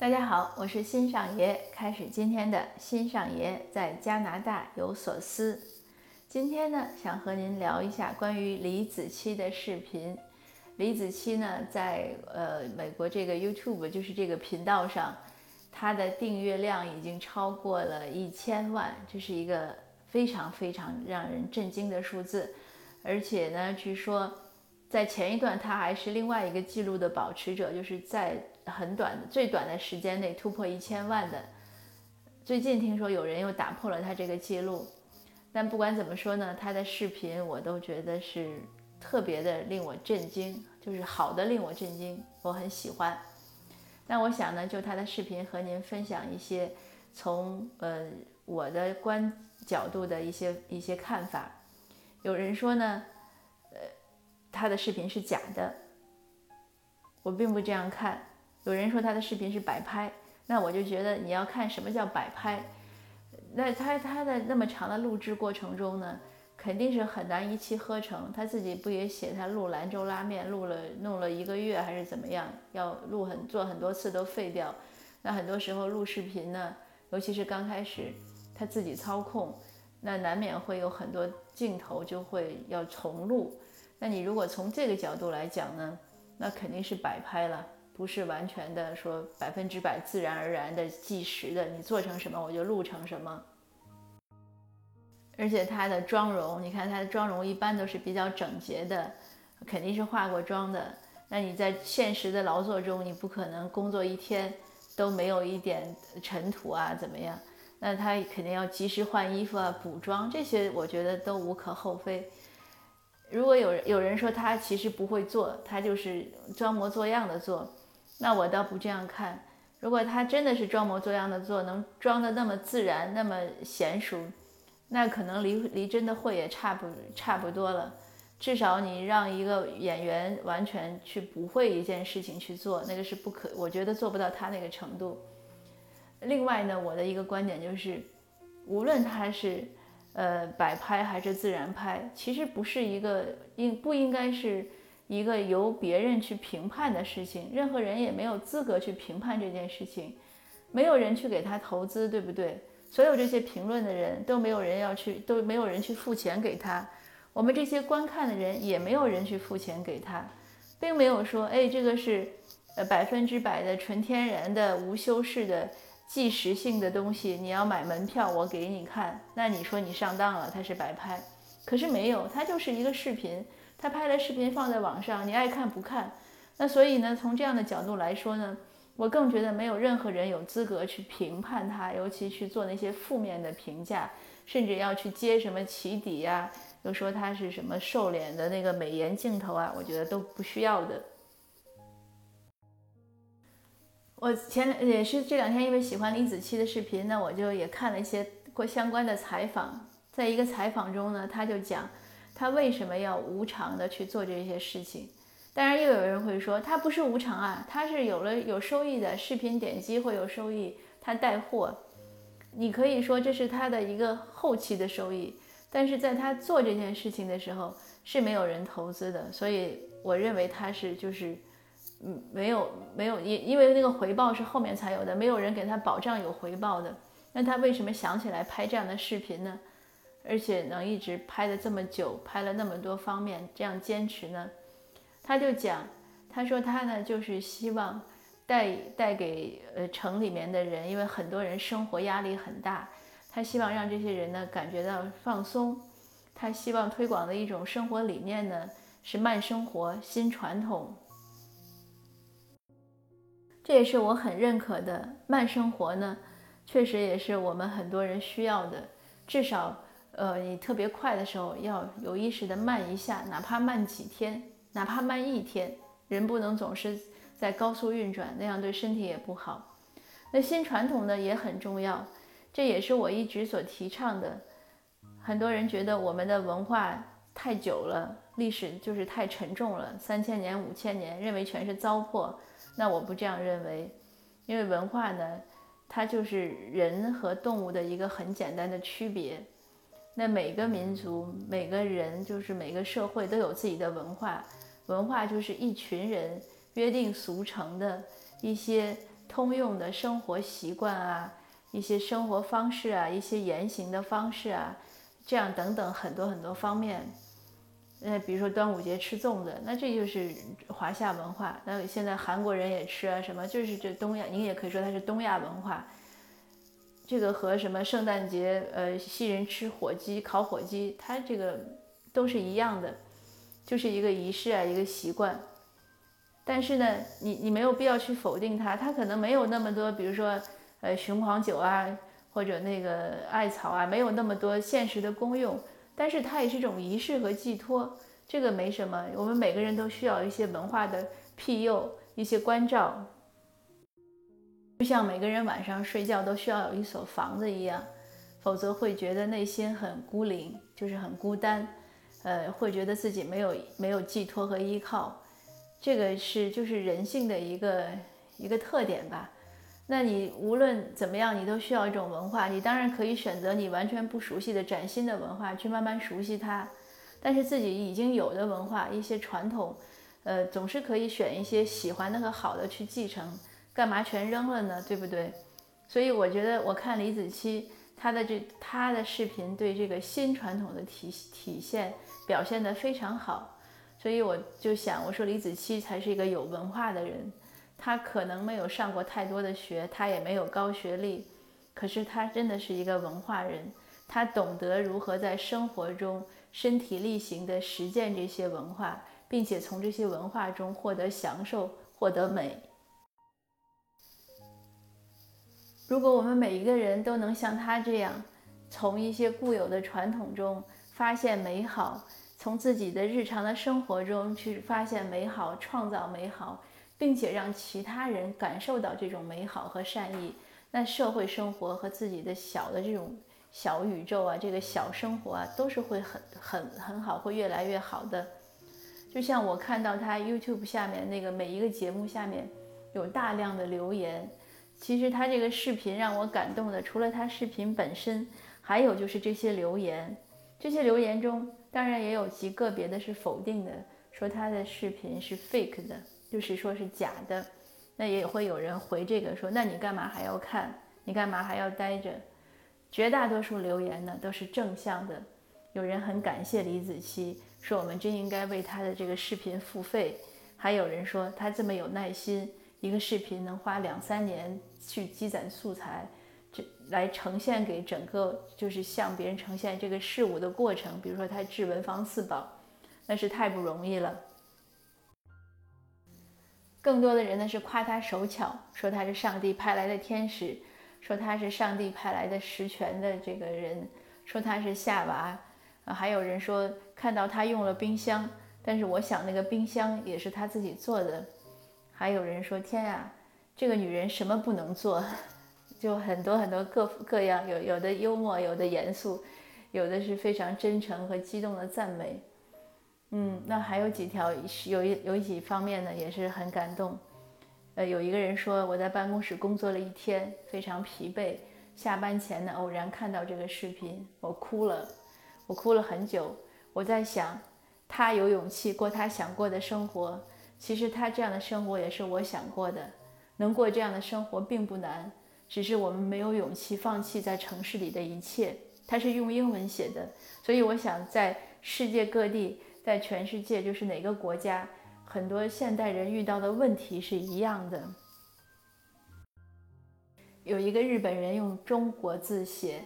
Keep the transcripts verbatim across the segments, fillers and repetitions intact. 大家好，我是新上爷，开始今天的新上爷在加拿大有所思。今天呢，想和您聊一下关于李子柒的视频。李子柒呢，在呃美国这个 YouTube 就是这个频道上，他的订阅量已经超过了一千万，这是一个非常非常让人震惊的数字。而且呢，据说在前一段他还是另外一个记录的保持者，就是在很短的最短的时间内突破一千万的。最近听说有人又打破了他这个记录，但不管怎么说呢，他的视频我都觉得是特别的令我震惊，就是好的令我震惊，我很喜欢。那我想呢，就他的视频和您分享一些从呃我的观角度的一些一些看法。有人说呢，他的视频是假的，我并不这样看。有人说他的视频是摆拍，那我就觉得你要看什么叫摆拍。那他他的那么长的录制过程中呢，肯定是很难一气呵成。他自己不也写他录兰州拉面录了弄了一个月还是怎么样，要录很做很多次都废掉。那很多时候录视频呢，尤其是刚开始他自己操控，那难免会有很多镜头就会要重录。那你如果从这个角度来讲呢，那肯定是摆拍了，不是完全的说百分之百自然而然的即时的，你做成什么我就录成什么。而且他的妆容，你看他的妆容一般都是比较整洁的，肯定是化过妆的。那你在现实的劳作中，你不可能工作一天都没有一点尘土啊怎么样，那他肯定要及时换衣服啊补妆，这些我觉得都无可厚非。如果有有人说他其实不会做，他就是装模作样的做，那我倒不这样看。如果他真的是装模作样的做，能装得那么自然那么娴熟，那可能离离真的会也差不差不多了。至少你让一个演员完全去不会一件事情去做，那个是不可，我觉得做不到他那个程度。另外呢，我的一个观点就是，无论他是呃，摆拍还是自然拍，其实不是一个应不应该是一个由别人去评判的事情，任何人也没有资格去评判这件事情，没有人去给他投资，对不对？所有这些评论的人都没有人要去，都没有人去付钱给他，我们这些观看的人也没有人去付钱给他，并没有说，哎，这个是呃百分之百的纯天然的无修饰的。即时性的东西，你要买门票我给你看，那你说你上当了，它是摆拍。可是没有，它就是一个视频，它拍了视频放在网上，你爱看不看。那所以呢，从这样的角度来说呢，我更觉得没有任何人有资格去评判它，尤其去做那些负面的评价，甚至要去接什么起底啊，又说它是什么瘦脸的那个美颜镜头啊，我觉得都不需要的。我前也是这两天因为喜欢李子柒的视频，那我就也看了一些相关的采访。在一个采访中呢，他就讲他为什么要无偿的去做这些事情。当然又有人会说他不是无偿啊，他是有了有收益的，视频点击会有收益，他带货，你可以说这是他的一个后期的收益。但是在他做这件事情的时候是没有人投资的，所以我认为他是就是嗯，没有没有，因为那个回报是后面才有的，没有人给他保障有回报的。那他为什么想起来拍这样的视频呢？而且能一直拍得这么久，拍了那么多方面，这样坚持呢？他就讲，他说他呢就是希望带带给呃城里面的人，因为很多人生活压力很大，他希望让这些人呢感觉到放松。他希望推广的一种生活理念呢是慢生活、新传统。这也是我很认可的，慢生活呢确实也是我们很多人需要的，至少呃，你特别快的时候要有意识的慢一下，哪怕慢几天，哪怕慢一天，人不能总是在高速运转，那样对身体也不好。那新传统呢也很重要，这也是我一直所提倡的。很多人觉得我们的文化太久了，历史就是太沉重了，三千年五千年，认为全是糟粕。那我不这样认为，因为文化呢，它就是人和动物的一个很简单的区别。那每个民族、每个人，就是每个社会都有自己的文化。文化就是一群人约定俗成的一些通用的生活习惯啊，一些生活方式啊，一些言行的方式啊，这样等等很多很多方面。那比如说端午节吃粽子，那这就是华夏文化。那现在韩国人也吃啊，什么就是这东亚，你也可以说它是东亚文化。这个和什么圣诞节，呃，西人吃火鸡、烤火鸡，它这个都是一样的，就是一个仪式啊，一个习惯。但是呢，你你没有必要去否定它，它可能没有那么多，比如说。呃，雄黄酒啊，或者那个艾草啊，没有那么多现实的功用，但是它也是一种仪式和寄托，这个没什么。我们每个人都需要一些文化的庇佑，一些关照，就像每个人晚上睡觉都需要有一所房子一样，否则会觉得内心很孤零，就是很孤单，呃，会觉得自己没有没有寄托和依靠，这个是就是人性的一个一个特点吧。那你无论怎么样，你都需要一种文化。你当然可以选择你完全不熟悉的崭新的文化去慢慢熟悉它，但是自己已经有的文化，一些传统，呃，总是可以选一些喜欢的和好的去继承。干嘛全扔了呢？对不对？所以我觉得，我看李子柒她的这她的视频，对这个新传统的体体现表现得非常好。所以我就想，我说李子柒才是一个有文化的人。他可能没有上过太多的学，他也没有高学历，可是他真的是一个文化人，他懂得如何在生活中身体力行地实践这些文化，并且从这些文化中获得享受，获得美。如果我们每一个人都能像他这样，从一些固有的传统中发现美好，从自己的日常的生活中去发现美好，创造美好，并且让其他人感受到这种美好和善意，那社会生活和自己的小的这种小宇宙啊，这个小生活啊，都是会很很很好，会越来越好的。就像我看到他 YouTube 下面那个每一个节目下面有大量的留言，其实他这个视频让我感动的，除了他视频本身，还有就是这些留言。这些留言中，当然也有极个别的是否定的，说他的视频是 fake 的。就是说是假的，那也会有人回这个说，那你干嘛还要看？你干嘛还要待着？绝大多数留言呢都是正向的，有人很感谢李子柒，说我们真应该为他的这个视频付费，还有人说他这么有耐心，一个视频能花两三年去积攒素材，这来呈现给整个就是向别人呈现这个事物的过程，比如说他治文房四宝，那是太不容易了。更多的人呢是夸他手巧，说他是上帝派来的天使，说他是上帝派来的实权的这个人，说他是夏娃、啊、还有人说看到他用了冰箱，但是我想那个冰箱也是他自己做的。还有人说天啊，这个女人什么不能做，就很多很多各各样，有有的幽默，有的严肃，有的是非常真诚和激动的赞美。嗯，那还有几条，有一有几方面呢，也是很感动。呃，有一个人说，我在办公室工作了一天，非常疲惫。下班前呢，偶然看到这个视频，我哭了，我哭了很久。我在想，他有勇气过他想过的生活，其实他这样的生活也是我想过的。能过这样的生活并不难，只是我们没有勇气放弃在城市里的一切。他是用英文写的，所以我想在世界各地。在全世界，就是哪个国家，很多现代人遇到的问题是一样的。有一个日本人用中国字写，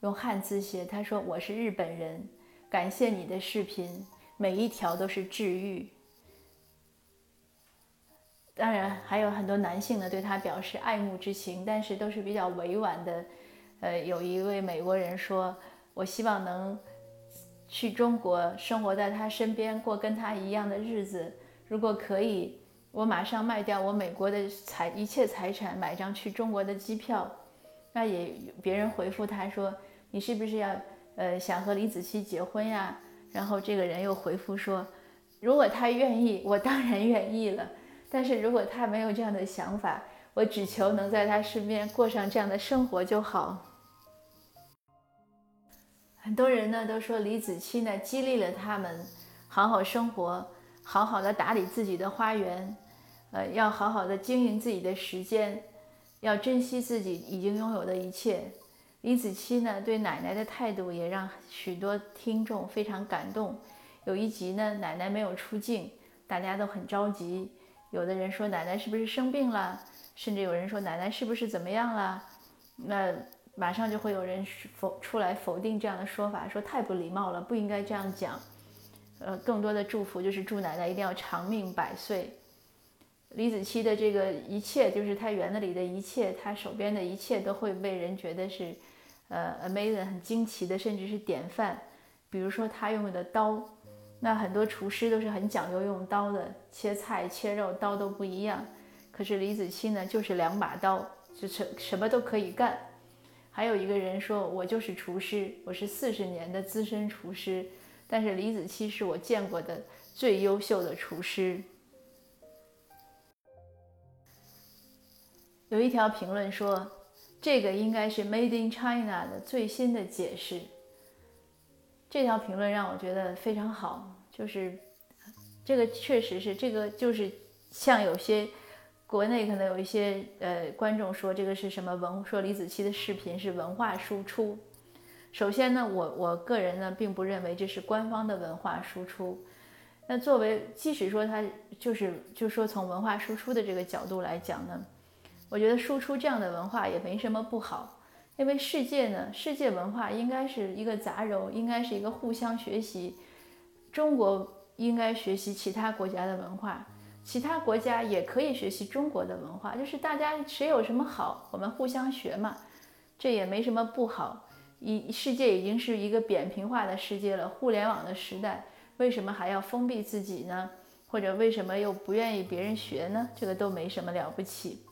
用汉字写，他说我是日本人，感谢你的视频，每一条都是治愈。当然还有很多男性呢对他表示爱慕之情，但是都是比较委婉的。呃，有一位美国人说，我希望能去中国生活在他身边，过跟他一样的日子，如果可以，我马上卖掉我美国的财一切财产，买张去中国的机票。那也别人回复他说，你是不是要呃想和李子柒结婚呀？然后这个人又回复说，如果他愿意，我当然愿意了，但是如果他没有这样的想法，我只求能在他身边过上这样的生活就好。很多人呢都说李子柒呢激励了他们好好生活，好好的打理自己的花园，呃，要好好的经营自己的时间，要珍惜自己已经拥有的一切。李子柒呢对奶奶的态度也让许多听众非常感动。有一集呢，奶奶没有出镜，大家都很着急，有的人说奶奶是不是生病了，甚至有人说奶奶是不是怎么样了，那马上就会有人否出来否定这样的说法，说太不礼貌了，不应该这样讲。呃，更多的祝福就是祝奶奶一定要长命百岁。李子柒的这个一切，就是她园子里的一切，她手边的一切，都会被人觉得是呃 amazing 很惊奇的，甚至是典范。比如说她用的刀，那很多厨师都是很讲究用刀的，切菜切肉刀都不一样，可是李子柒呢就是两把刀，就什么都可以干。还有一个人说，我就是厨师，我是四十年的资深厨师，但是李子柒是我见过的最优秀的厨师。有一条评论说，这个应该是 Made in China 的最新的解释。这条评论让我觉得非常好，就是这个确实是，这个就是像有些国内可能有一些呃观众说这个是什么文，说李子柒的视频是文化输出。首先呢，我我个人呢并不认为这是官方的文化输出。那作为即使说它就是就说从文化输出的这个角度来讲呢，我觉得输出这样的文化也没什么不好，因为世界呢，世界文化应该是一个杂糅，应该是一个互相学习。中国应该学习其他国家的文化，其他国家也可以学习中国的文化，就是大家谁有什么好，我们互相学嘛，这也没什么不好。世界已经是一个扁平化的世界了，互联网的时代，为什么还要封闭自己呢？或者为什么又不愿意别人学呢？这个都没什么了不起。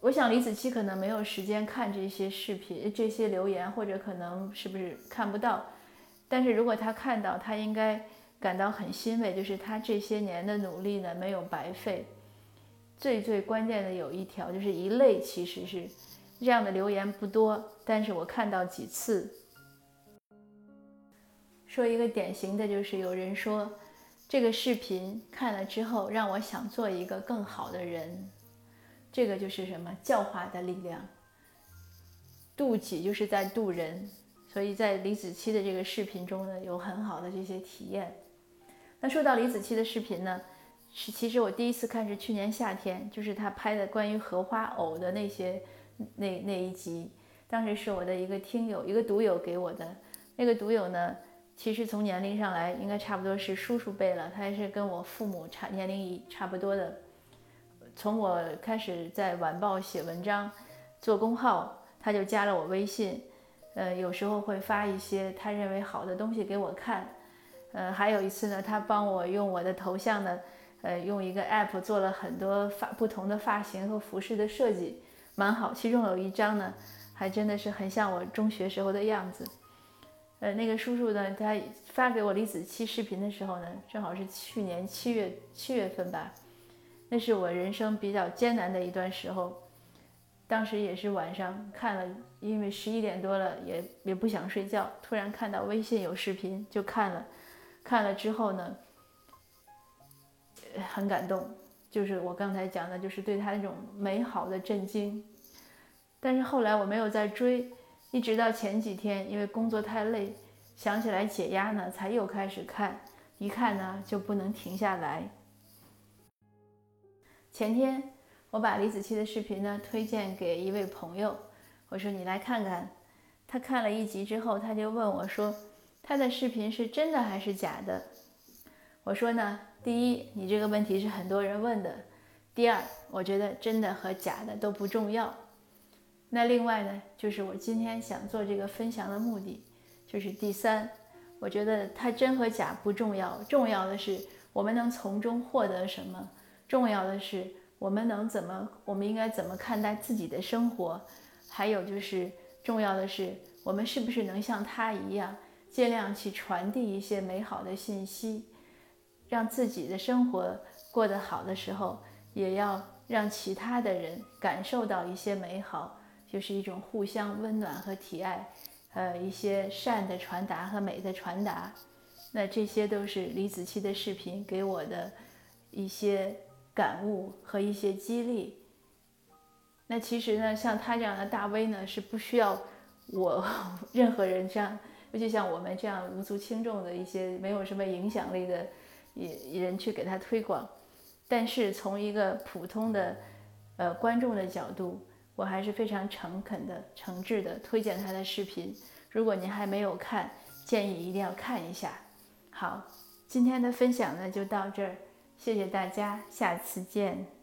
我想李子柒可能没有时间看这些视频，这些留言，或者可能是不是看不到，但是如果他看到，他应该感到很欣慰，就是他这些年的努力呢没有白费。最最关键的有一条，就是一类其实是这样的留言不多，但是我看到几次，说一个典型的，就是有人说这个视频看了之后让我想做一个更好的人。这个就是什么？教化的力量。渡己就是在渡人，所以在李子柒的这个视频中呢，有很好的这些体验。那说到李子柒的视频呢，是其实我第一次看是去年夏天，就是他拍的关于荷花藕的那些那那一集，当时是我的一个听友，一个读友给我的。那个读友呢，其实从年龄上来应该差不多是叔叔辈了，他也是跟我父母差年龄差不多的。从我开始在晚报写文章做公号，他就加了我微信，呃，有时候会发一些他认为好的东西给我看，呃，还有一次呢，他帮我用我的头像呢，呃，用一个 app 做了很多发不同的发型和服饰的设计，蛮好，其中有一张呢，还真的是很像我中学时候的样子。呃，那个叔叔呢，他发给我李子柒视频的时候呢，正好是去年七月七月份吧。那是我人生比较艰难的一段时候，当时也是晚上看了，因为十一点多了，也也不想睡觉，突然看到微信有视频就看了，看了之后呢，很感动，就是我刚才讲的，就是对他那种美好的震惊。但是后来我没有再追，一直到前几天，因为工作太累，想起来解压呢，才又开始看，一看呢就不能停下来。前天我把李子柒的视频呢推荐给一位朋友，我说你来看看。他看了一集之后，他就问我说，他的视频是真的还是假的？我说呢，第一，你这个问题是很多人问的，第二，我觉得真的和假的都不重要。那另外呢，就是我今天想做这个分享的目的，就是第三，我觉得它真和假不重要，重要的是我们能从中获得什么，重要的是我们能怎么我们应该怎么看待自己的生活，还有就是重要的是我们是不是能像他一样，尽量去传递一些美好的信息，让自己的生活过得好的时候，也要让其他的人感受到一些美好，就是一种互相温暖和体爱，呃，一些善的传达和美的传达。那这些都是李子柒的视频给我的一些感悟和一些激励。那其实呢，像他这样的大 V 呢，是不需要我任何人这样，尤其像我们这样无足轻重的一些没有什么影响力的人去给他推广。但是从一个普通的呃观众的角度，我还是非常诚恳的、诚挚的推荐他的视频。如果您还没有看，建议一定要看一下。好，今天的分享呢就到这儿，谢谢大家，下次见。